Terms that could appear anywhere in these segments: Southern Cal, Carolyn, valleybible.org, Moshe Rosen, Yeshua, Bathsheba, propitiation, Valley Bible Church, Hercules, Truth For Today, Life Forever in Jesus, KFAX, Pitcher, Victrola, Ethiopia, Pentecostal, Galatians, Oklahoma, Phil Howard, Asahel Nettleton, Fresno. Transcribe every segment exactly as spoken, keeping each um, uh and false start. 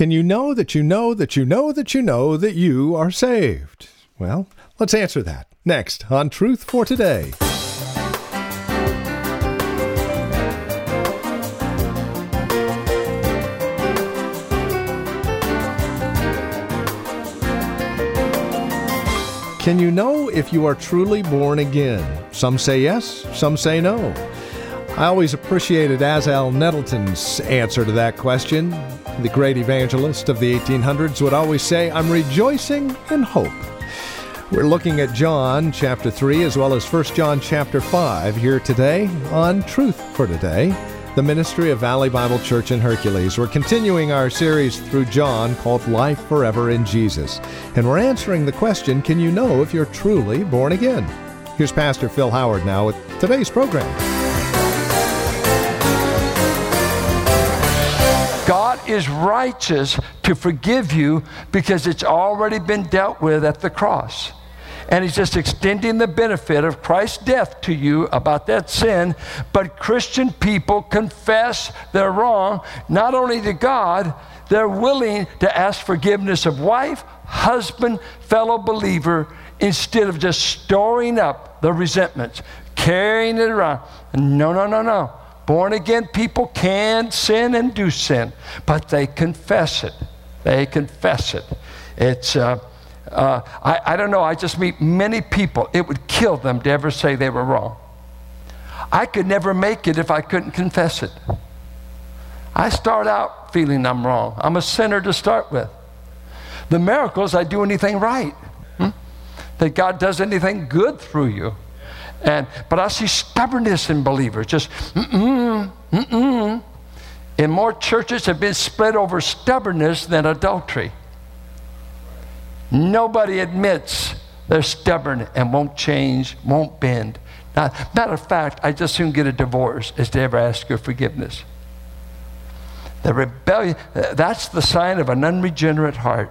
Can you know that you know that you know that you know that you are saved? Well, let's answer that next on Truth For Today. Can you know if you are truly born again? Some say yes, some say no. I always appreciated Asahel Nettleton's answer to that question. The great evangelist of the eighteen hundreds would always say, "I'm rejoicing in hope." We're looking at John chapter three as well as First John chapter five here today on Truth For Today, the ministry of Valley Bible Church in Hercules. We're continuing our series through John called Life Forever in Jesus. And we're answering the question, can you know if you're truly born again? Here's Pastor Phil Howard now with today's program. God is righteous to forgive you because it's already been dealt with at the cross. And he's just extending the benefit of Christ's death to you about that sin. But Christian people confess they're wrong, not only to God, they're willing to ask forgiveness of wife, husband, fellow believer, instead of just storing up the resentments, carrying it around. No, no, no, no. Born again people can sin and do sin, but they confess it. They confess it. It's... Uh, Uh, I, I don't know, I just meet many people. It would kill them to ever say they were wrong. I could never make it if I couldn't confess it. I start out feeling I'm wrong. I'm a sinner to start with. The miracle is I do anything right. Hmm? That God does anything good through you. And But I see stubbornness in believers. Just mm-mm, mm-mm. And more churches have been split over stubbornness than adultery. Nobody admits they're stubborn and won't change, won't bend. Now, matter of fact, I just soon get a divorce as to ever ask your forgiveness. The rebellion, that's the sign of an unregenerate heart.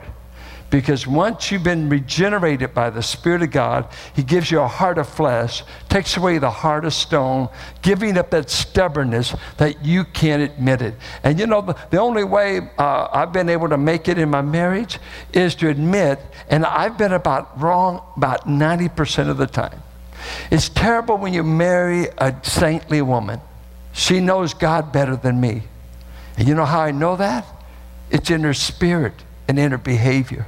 Because once you've been regenerated by the Spirit of God, he gives you a heart of flesh, takes away the heart of stone, giving up that stubbornness that you can't admit it. And you know, the, the only way uh, I've been able to make it in my marriage is to admit, and I've been about wrong about ninety percent of the time. It's terrible when you marry a saintly woman. She knows God better than me. And you know how I know that? It's in her spirit and in her behavior.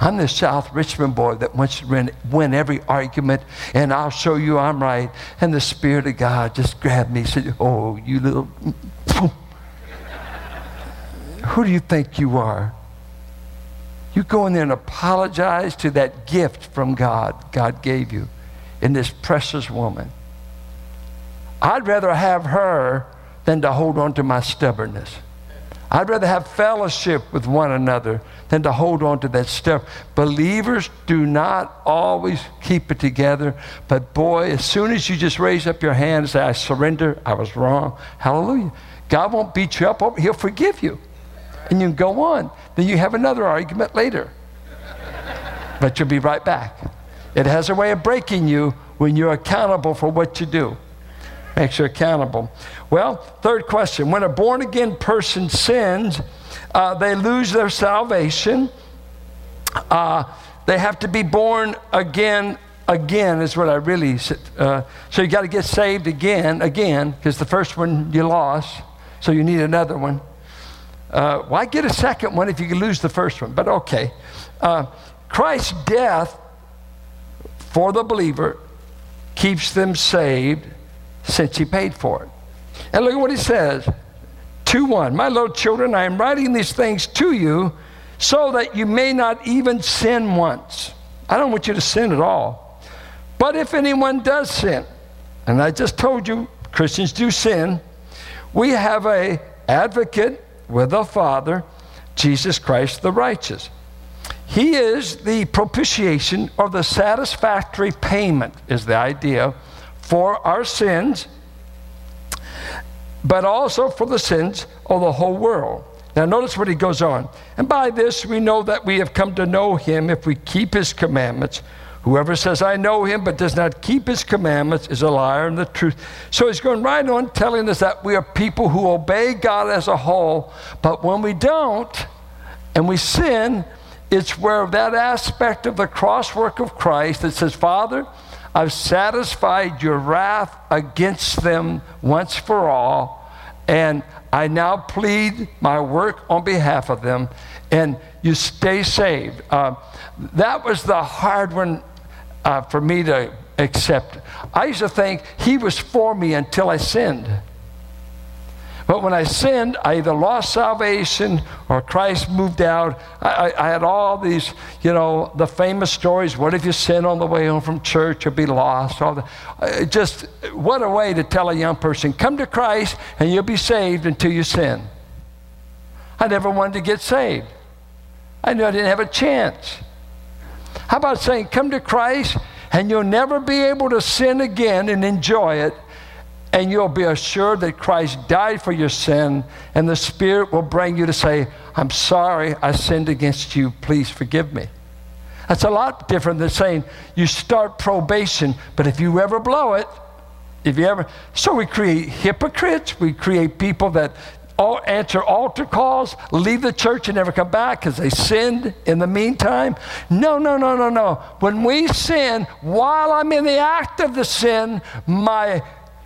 I'm the South Richmond boy that wants to win every argument, and I'll show you I'm right. And the Spirit of God just grabbed me and said, "Oh, you little... who do you think you are? You go in there and apologize to that gift from God, God gave you, in this precious woman. I'd rather have her than to hold on to my stubbornness. I'd rather have fellowship with one another than to hold on to that stuff." Believers do not always keep it together, but boy, as soon as you just raise up your hand and say, "I surrender, I was wrong," hallelujah. God won't beat you up, he'll forgive you. And you can go on. Then you have another argument later. But you'll be right back. It has a way of breaking you when you're accountable for what you do. Makes you accountable. Well, third question. When a born-again person sins, uh, they lose their salvation. Uh, they have to be born again, again is what I really said. Uh, so you got to get saved again, again, because the first one you lost, so you need another one. Uh, why get a second one if you can lose the first one? But okay. Uh, Christ's death for the believer keeps them saved, since he paid for it. And look at what he says, two one, "My little children, I am writing these things to you so that you may not even sin once." I don't want you to sin at all. "But if anyone does sin," and I just told you Christians do sin, "we have an advocate with the Father, Jesus Christ the righteous. He is the propitiation," or the satisfactory payment is the idea, "for our sins, but also for the sins of the whole world." Now notice what he goes on. "And by this we know that we have come to know him if we keep his commandments. Whoever says, 'I know him,' but does not keep his commandments is a liar, and the truth." So he's going right on telling us that we are people who obey God as a whole, but when we don't, and we sin, it's where that aspect of the cross work of Christ that says, Father, I've satisfied your wrath against them once for all, and I now plead my work on behalf of them, and you stay saved. Uh, that was the hard one uh, for me to accept. I used to think he was for me until I sinned. But when I sinned, I either lost salvation or Christ moved out. I, I, I had all these, you know, the famous stories. What if you sin on the way home from church or be lost? All the, uh, just what a way to tell a young person, come to Christ and you'll be saved until you sin. I never wanted to get saved. I knew I didn't have a chance. How about saying, come to Christ and you'll never be able to sin again and enjoy it. And you'll be assured that Christ died for your sin, and the Spirit will bring you to say, I'm sorry, I sinned against you. Please forgive me. That's a lot different than saying you start probation, but if you ever blow it, if you ever... So we create hypocrites. We create people that all answer altar calls, leave the church and never come back because they sinned in the meantime. No, no, no, no, no. When we sin, while I'm in the act of the sin, my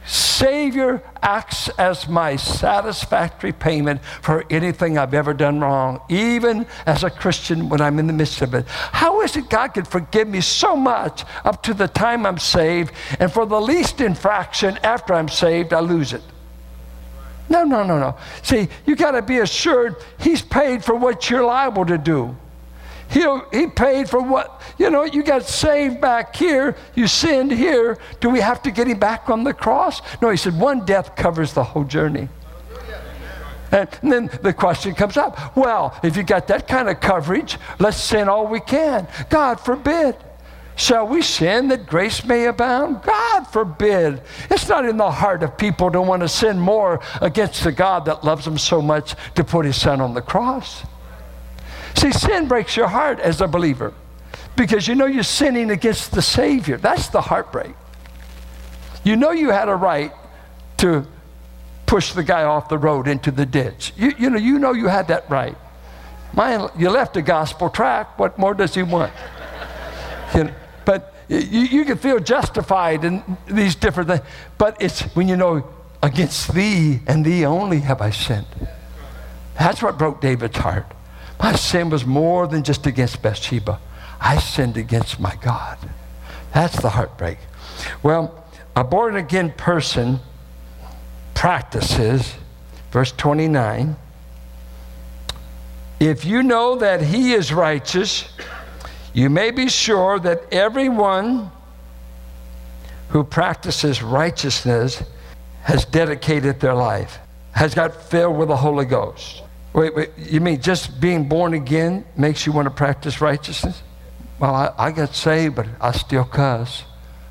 Savior acts as my satisfactory payment for anything I've ever done wrong, even as a Christian when I'm in the midst of it. How is it God could forgive me so much up to the time I'm saved, and for the least infraction after I'm saved, I lose it? No, no, no, no. See, you got to be assured He's paid for what you're liable to do. He'll, he paid for what, you know, you got saved back here, you sinned here. Do we have to get Him back on the cross? No, He said one death covers the whole journey. And, and then the question comes up, well, if you got that kind of coverage, let's sin all we can. God forbid. Shall we sin that grace may abound? God forbid. It's not in the heart of people to want to sin more against the God that loves them so much to put His Son on the cross. See, sin breaks your heart as a believer because you know you're sinning against the Savior. That's the heartbreak. You know you had a right to push the guy off the road into the ditch. You, you know you know you had that right. Mine, you left a gospel tract. What more does he want? You know, but you, you can feel justified in these different things. But it's when you know, against thee and thee only have I sinned. That's what broke David's heart. My sin was more than just against Bathsheba. I sinned against my God. That's the heartbreak. Well, a born-again person practices, verse twenty-nine, if you know that He is righteous, you may be sure that everyone who practices righteousness has dedicated their life, has got filled with the Holy Ghost. Wait, wait, you mean just being born again makes you want to practice righteousness? Well, I, I got saved, but I still cuss.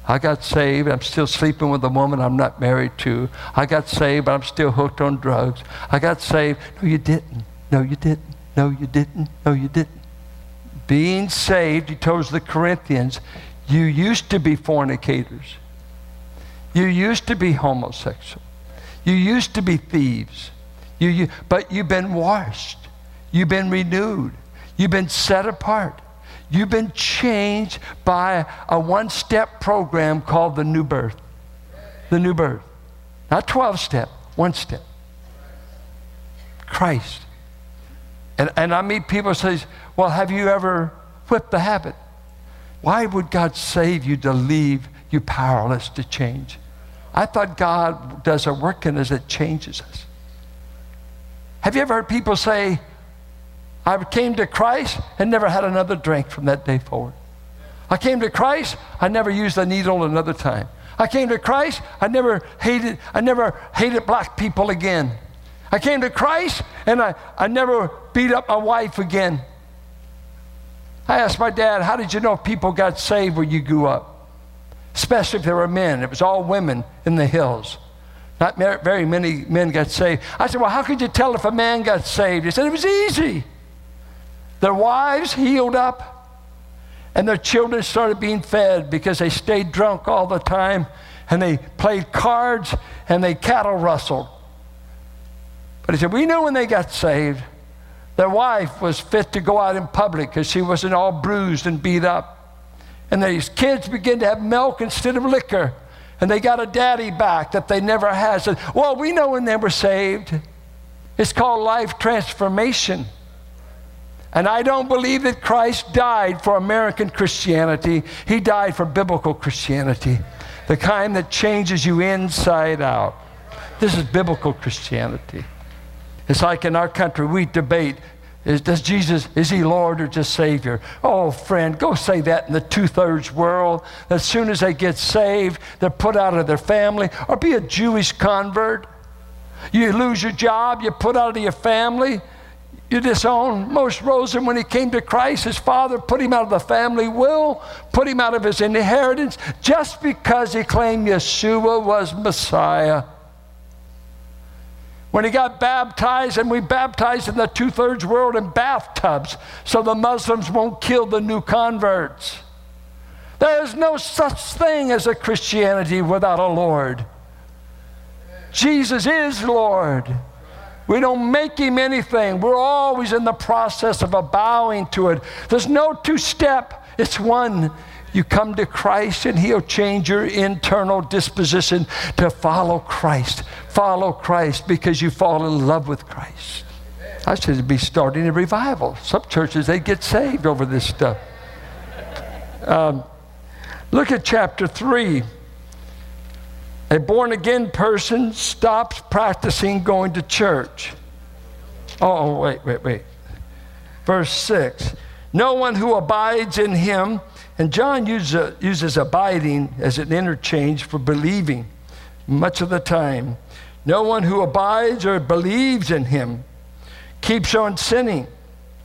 I got saved, I'm still sleeping with a woman I'm not married to. I got saved, but I'm still hooked on drugs. I got saved. No, you didn't. No, you didn't. No, you didn't. No, you didn't. Being saved, He tells the Corinthians, you used to be fornicators. You used to be homosexual. You used to be thieves. You, you, but you've been washed. You've been renewed. You've been set apart. You've been changed by a one-step program called the new birth. The new birth. Not twelve-step, one step. Christ. And, and I meet people who say, well, have you ever whipped the habit? Why would God save you to leave you powerless to change? I thought God does a work in us that changes us. Have you ever heard people say, I came to Christ and never had another drink from that day forward. I came to Christ, I never used a needle another time. I came to Christ, I never hated, I never hated black people again. I came to Christ and I, I never beat up my wife again. I asked my dad, how did you know if people got saved where you grew up? Especially if they were men. It was all women in the hills. Not very many men got saved. I said, well, how could you tell if a man got saved? He said, it was easy. Their wives healed up, and their children started being fed because they stayed drunk all the time, and they played cards, and they cattle rustled. But he said, we knew when they got saved Their wife was fit to go out in public because she wasn't all bruised and beat up. And these kids began to have milk instead of liquor. And they got a daddy back that they never had. So, well, we know when they were saved. It's called life transformation. And I don't believe that Christ died for American Christianity. He died for biblical Christianity, the kind that changes you inside out. This is biblical Christianity. It's like in our country, we debate, is, does Jesus, is he Lord or just Savior? Oh, friend, go say that in the two-thirds world. As soon as they get saved, they're put out of their family. Or be a Jewish convert. You lose your job, you're put out of your family, you disown. Moshe Rosen, when he came to Christ, his father put him out of the family will, put him out of his inheritance, just because he claimed Yeshua was Messiah. When he got baptized, and we baptized in the two-thirds world in bathtubs, so the Muslims won't kill the new converts. There is no such thing as a Christianity without a Lord. Jesus is Lord. We don't make him anything. We're always in the process of bowing to it. There's no two-step. It's one. You come to Christ and he'll change your internal disposition to follow Christ. Follow Christ because you fall in love with Christ. I should be starting a revival. Some churches, they get saved over this stuff. Um, look at chapter three. A born-again person stops practicing going to church. Oh, wait, wait, wait. Verse six. No one who abides in him, and John uses, uses abiding as an interchange for believing much of the time. No one who abides or believes in him keeps on sinning.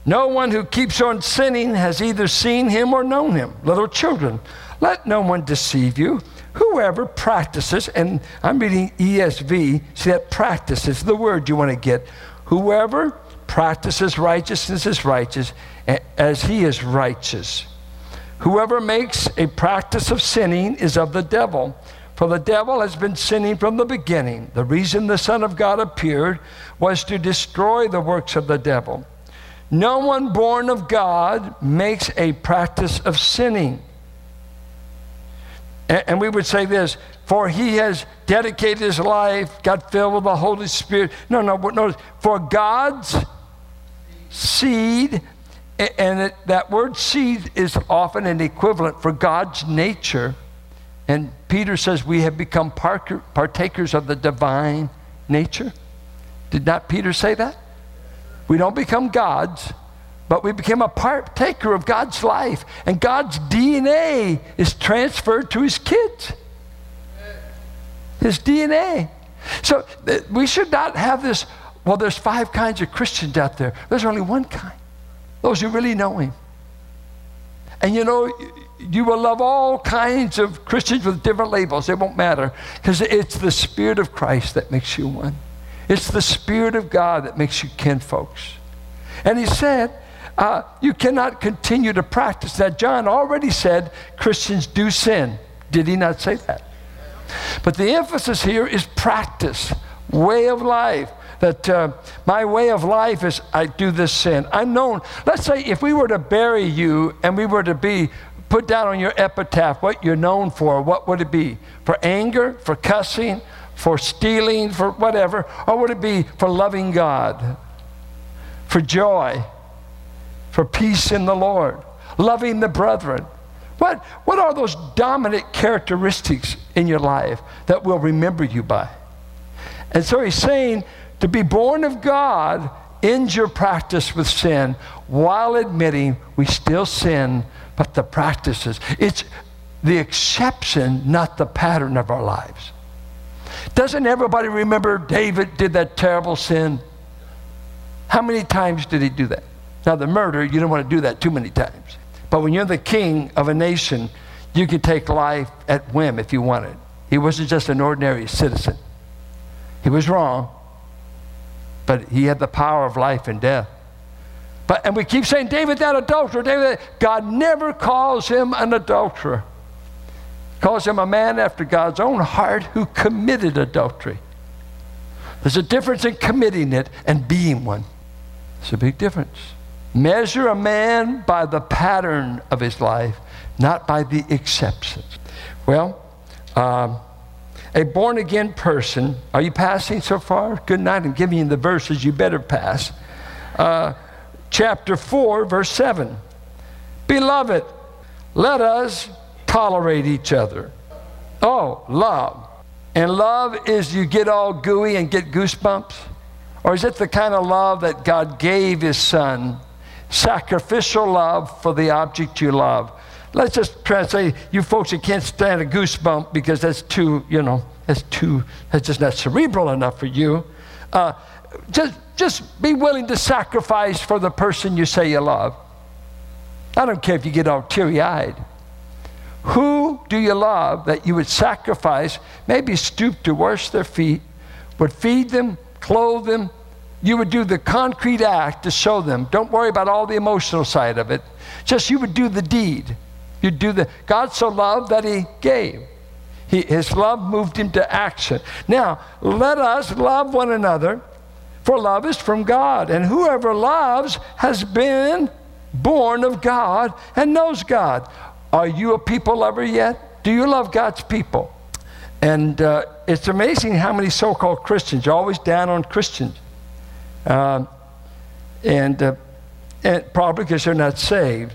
No one who keeps on sinning has either seen him or known him. Little children, let no one deceive you. Whoever practices, and I'm reading E S V, see that practice is the word you want to get. Whoever practices righteousness is righteous as he is righteous. Whoever makes a practice of sinning is of the devil, for the devil has been sinning from the beginning. The reason the Son of God appeared was to destroy the works of the devil. No one born of God makes a practice of sinning. And we would say this, for he has dedicated his life, got filled with the Holy Spirit. No, no, notice, for God's seed, and it, that word seed is often an equivalent for God's nature. And Peter says we have become partakers of the divine nature. Did not Peter say that? We don't become gods, but we became a partaker of God's life, and God's D N A is transferred to his kids. His D N A. So th- we should not have this, well, there's five kinds of Christians out there. There's only one kind, those who really know him. And you know, you will love all kinds of Christians with different labels. It won't matter, because it's the Spirit of Christ that makes you one. It's the Spirit of God that makes you kin folks. And he said, Uh, you cannot continue to practice that. John already said Christians do sin. Did he not say that? But the emphasis here is practice, way of life. That uh, my way of life is I do this sin. I'm known. Let's say if we were to bury you and we were to be put down on your epitaph, what you're known for, what would it be? For anger, for cussing, for stealing, for whatever? Or would it be for loving God, for joy, for peace in the Lord, loving the brethren? What, what are those dominant characteristics in your life that we'll remember you by? And so he's saying to be born of God ends your practice with sin while admitting we still sin, but the practices. It's the exception, not the pattern of our lives. Doesn't everybody remember David did that terrible sin? How many times did he do that? Now, the murder, you don't want to do that too many times. But when you're the king of a nation, you can take life at whim if you wanted. He wasn't just an ordinary citizen. He was wrong, but he had the power of life and death. But and we keep saying, David, that adulterer, David, that. God never calls him an adulterer. He calls him a man after God's own heart who committed adultery. There's a difference in committing it and being one. It's a big difference. Measure a man by the pattern of his life, not by the exceptions. Well, um, a born-again person, are you passing so far? Good night. I'm giving you the verses you better pass. Uh, chapter four, verse seven. Beloved, let us tolerate each other. Oh, love. And love is you get all gooey and get goosebumps? Or is it the kind of love that God gave his son? Sacrificial love for the object you love. Let's just translate, you folks who can't stand a goosebump because that's too, you know, that's too, that's just not cerebral enough for you. Uh, just, just be willing to sacrifice for the person you say you love. I don't care if you get all teary-eyed. Who do you love that you would sacrifice, maybe stoop to wash their feet, would feed them, clothe them? You would do the concrete act to show them. Don't worry about all the emotional side of it. Just you would do the deed. You do the, God so loved that he gave. He, his love moved him to action. Now, let us love one another, for love is from God. And whoever loves has been born of God and knows God. Are you a people lover yet? Do you love God's people? And uh, it's amazing how many so-called Christians are always down on Christians. Uh, and, uh, and probably because they're not saved.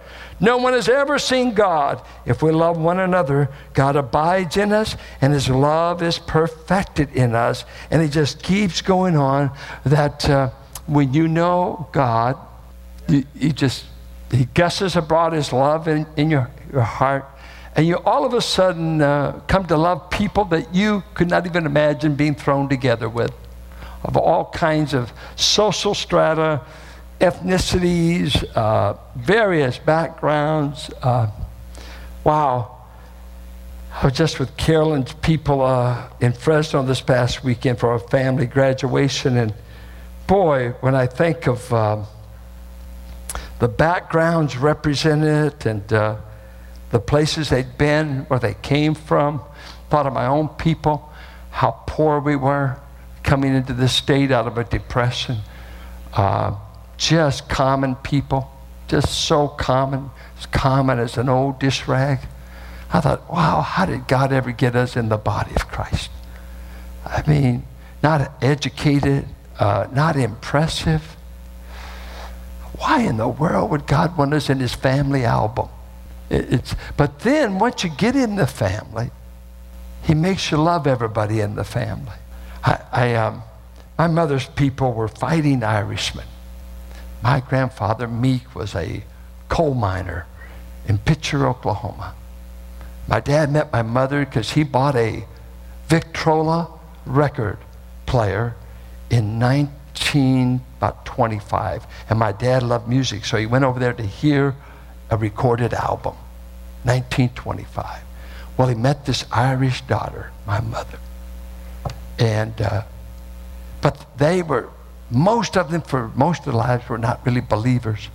No one has ever seen God. If we love one another, God abides in us, and his love is perfected in us. And it just keeps going on that uh, when you know God, you, you just, he gushes abroad his love in, in your, your heart. And you all of a sudden uh, come to love people that you could not even imagine being thrown together with, of all kinds of social strata, ethnicities, uh, various backgrounds. Uh, wow. I was just with Carolyn's people uh, in Fresno this past weekend for a family graduation. And boy, when I think of um, the backgrounds represented and uh, the places they'd been, where they came from, thought of my own people, how poor we were coming into this state out of a depression. Uh, Just common people, just so common, as common as an old dish rag. I thought, wow, how did God ever get us in the body of Christ? I mean, not educated, uh, not impressive. Why in the world would God want us in his family album? It, it's, but then once you get in the family, he makes you love everybody in the family. I, I, um, my mother's people were fighting Irishmen. My grandfather, Meek, was a coal miner in Pitcher, Oklahoma. My dad met my mother because he bought a Victrola record player in nineteen, about twenty-five. And my dad loved music, so he went over there to hear a recorded album, nineteen twenty-five. Well, he met this Irish daughter, my mother. And, uh, but they were... Most of them, for most of their lives, were not really believers.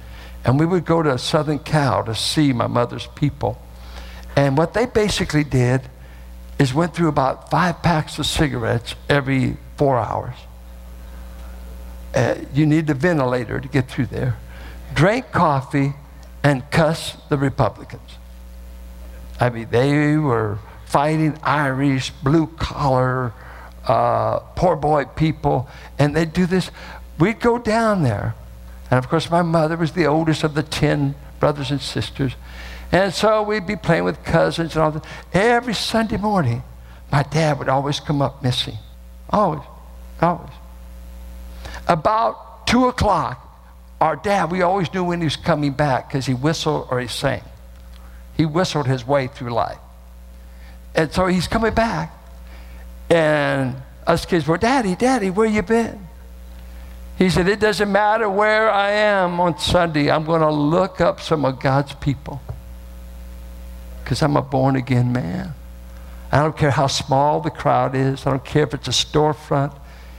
And we would go to Southern Cal to see my mother's people. And what they basically did is went through about five packs of cigarettes every four hours. Uh, you need a ventilator to get through there. Drank coffee and cuss the Republicans. I mean, they were fighting Irish, blue-collar, Uh, poor boy people, and they'd do this. We'd go down there, and of course my mother was the oldest of the ten brothers and sisters, and so we'd be playing with cousins and all that. Every Sunday morning, my dad would always come up missing. Always, always. About two o'clock, our dad, we always knew when he was coming back because he whistled or he sang. He whistled his way through life. And so he's coming back. And us kids were, Daddy, Daddy, where you been? He said, it doesn't matter where I am on Sunday. I'm going to look up some of God's people because I'm a born-again man. I don't care how small the crowd is. I don't care if it's a storefront.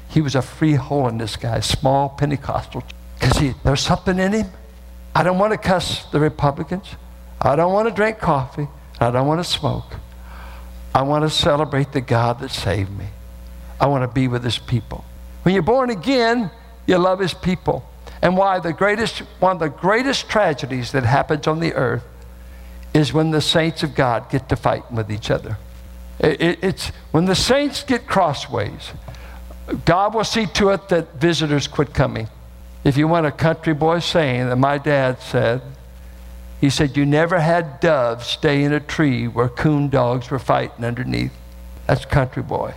He was a freehold in this guy, small Pentecostal. Because there's something in him. I don't want to cuss the Republicans. I don't want to drink coffee. I don't want to smoke. I want to celebrate the God that saved me. I want to be with his people. When you're born again, you love his people. And why the greatest, one of the greatest tragedies that happens on the earth is when the saints of God get to fighting with each other. It, it, it's when the saints get crossways, God will see to it that visitors quit coming. If you want a country boy saying that my dad said, he said, you never had doves stay in a tree where coon dogs were fighting underneath. That's country boy.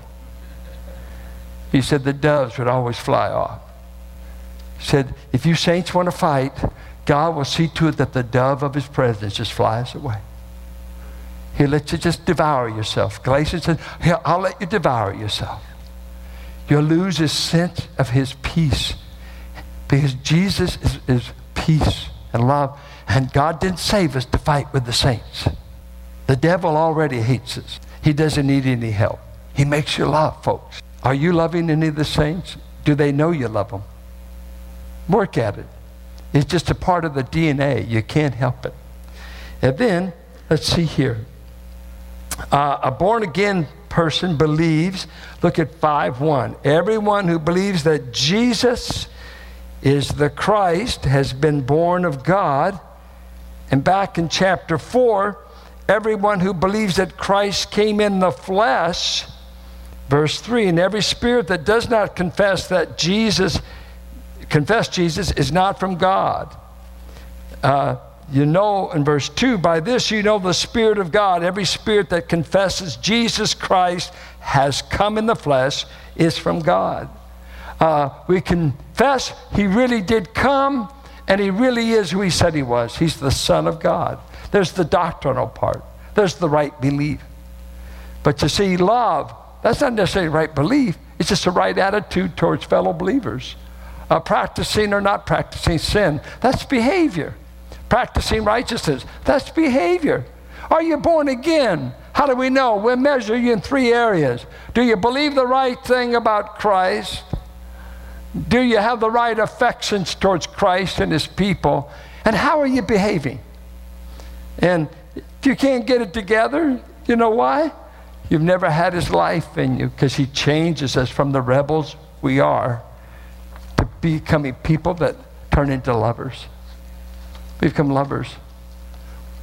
He said the doves would always fly off. He said, if you saints want to fight, God will see to it that the dove of his presence just flies away. He lets you just devour yourself. Galatians said, here, I'll let you devour yourself. You'll lose his sense of his peace because Jesus is, is peace and love. And God didn't save us to fight with the saints. The devil already hates us. He doesn't need any help. He makes you love folks. Are you loving any of the saints? Do they know you love them? Work at it. It's just a part of the D N A. You can't help it. And then, let's see here. Uh, a born-again person believes, look at five one. Everyone who believes that Jesus is the Christ has been born of God. And back in chapter four, everyone who believes that Christ came in the flesh, verse three, and every spirit that does not confess that Jesus, confess Jesus, is not from God. Uh, you know, in verse two, by this you know the Spirit of God. Every spirit that confesses Jesus Christ has come in the flesh is from God. Uh, we confess he really did come. And he really is who he said he was. He's the Son of God. There's the doctrinal part. There's the right belief. But you see, love, that's not necessarily right belief. It's just the right attitude towards fellow believers. Uh, practicing or not practicing sin, that's behavior. Practicing righteousness, that's behavior. Are you born again? How do we know? We measure you in three areas. Do you believe the right thing about Christ? Do you have the right affections towards Christ and his people? And how are you behaving? And if you can't get it together, you know why? You've never had his life in you, because he changes us from the rebels we are to becoming people that turn into lovers. We become lovers.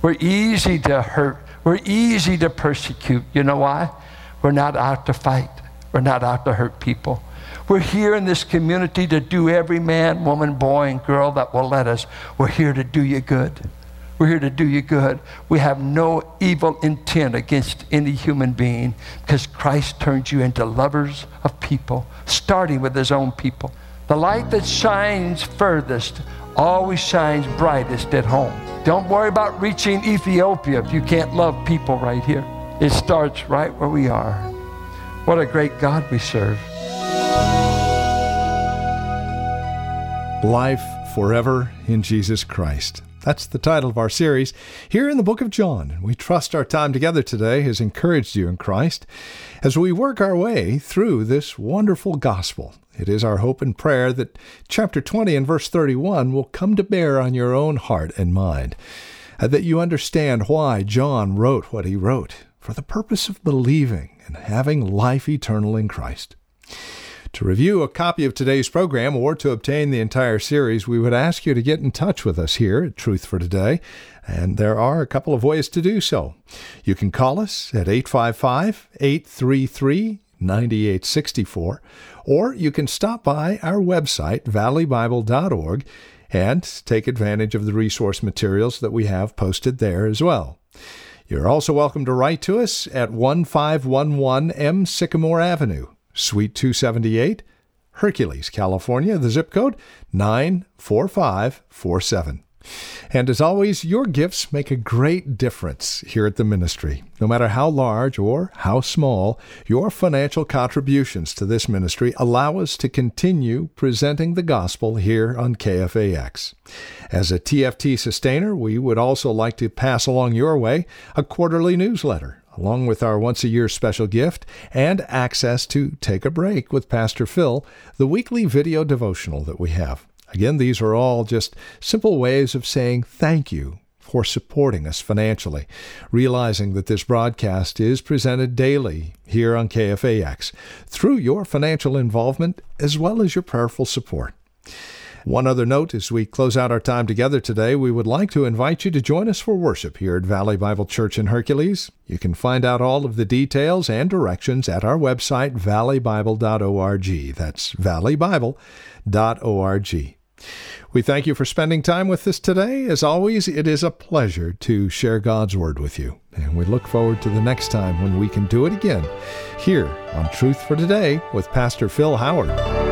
We're easy to hurt. We're easy to persecute. You know why? We're not out to fight. We're not out to hurt people. We're here in this community to do every man, woman, boy, and girl that will let us. We're here to do you good. We're here to do you good. We have no evil intent against any human being because Christ turns you into lovers of people, starting with his own people. The light that shines furthest always shines brightest at home. Don't worry about reaching Ethiopia if you can't love people right here. It starts right where we are. What a great God we serve. Life Forever in Jesus Christ. That's the title of our series here in the book of John. We trust our time together today has encouraged you in Christ as we work our way through this wonderful gospel. It is our hope and prayer that chapter twenty and verse thirty-one will come to bear on your own heart and mind, that you understand why John wrote what he wrote for the purpose of believing and having life eternal in Christ. To review a copy of today's program or to obtain the entire series, we would ask you to get in touch with us here at Truth For Today, and there are a couple of ways to do so. You can call us at eight five five, eight three three, nine eight six four, or you can stop by our website, valley bible dot org, and take advantage of the resource materials that we have posted there as well. You're also welcome to write to us at one five one one M Sycamore Avenue, Suite two seventy-eight, Hercules, California, the zip code nine four five four seven. And as always, your gifts make a great difference here at the ministry. No matter how large or how small, your financial contributions to this ministry allow us to continue presenting the gospel here on K F A X. As a T F T sustainer, we would also like to pass along your way a quarterly newsletter, along with our once-a-year special gift and access to Take a Break with Pastor Phil, the weekly video devotional that we have. Again, these are all just simple ways of saying thank you for supporting us financially, realizing that this broadcast is presented daily here on K F A X through your financial involvement as well as your prayerful support. One other note, as we close out our time together today, we would like to invite you to join us for worship here at Valley Bible Church in Hercules. You can find out all of the details and directions at our website, valley bible dot org. That's valley bible dot org. We thank you for spending time with us today. As always, it is a pleasure to share God's Word with you. And we look forward to the next time when we can do it again here on Truth For Today with Pastor Phil Howard.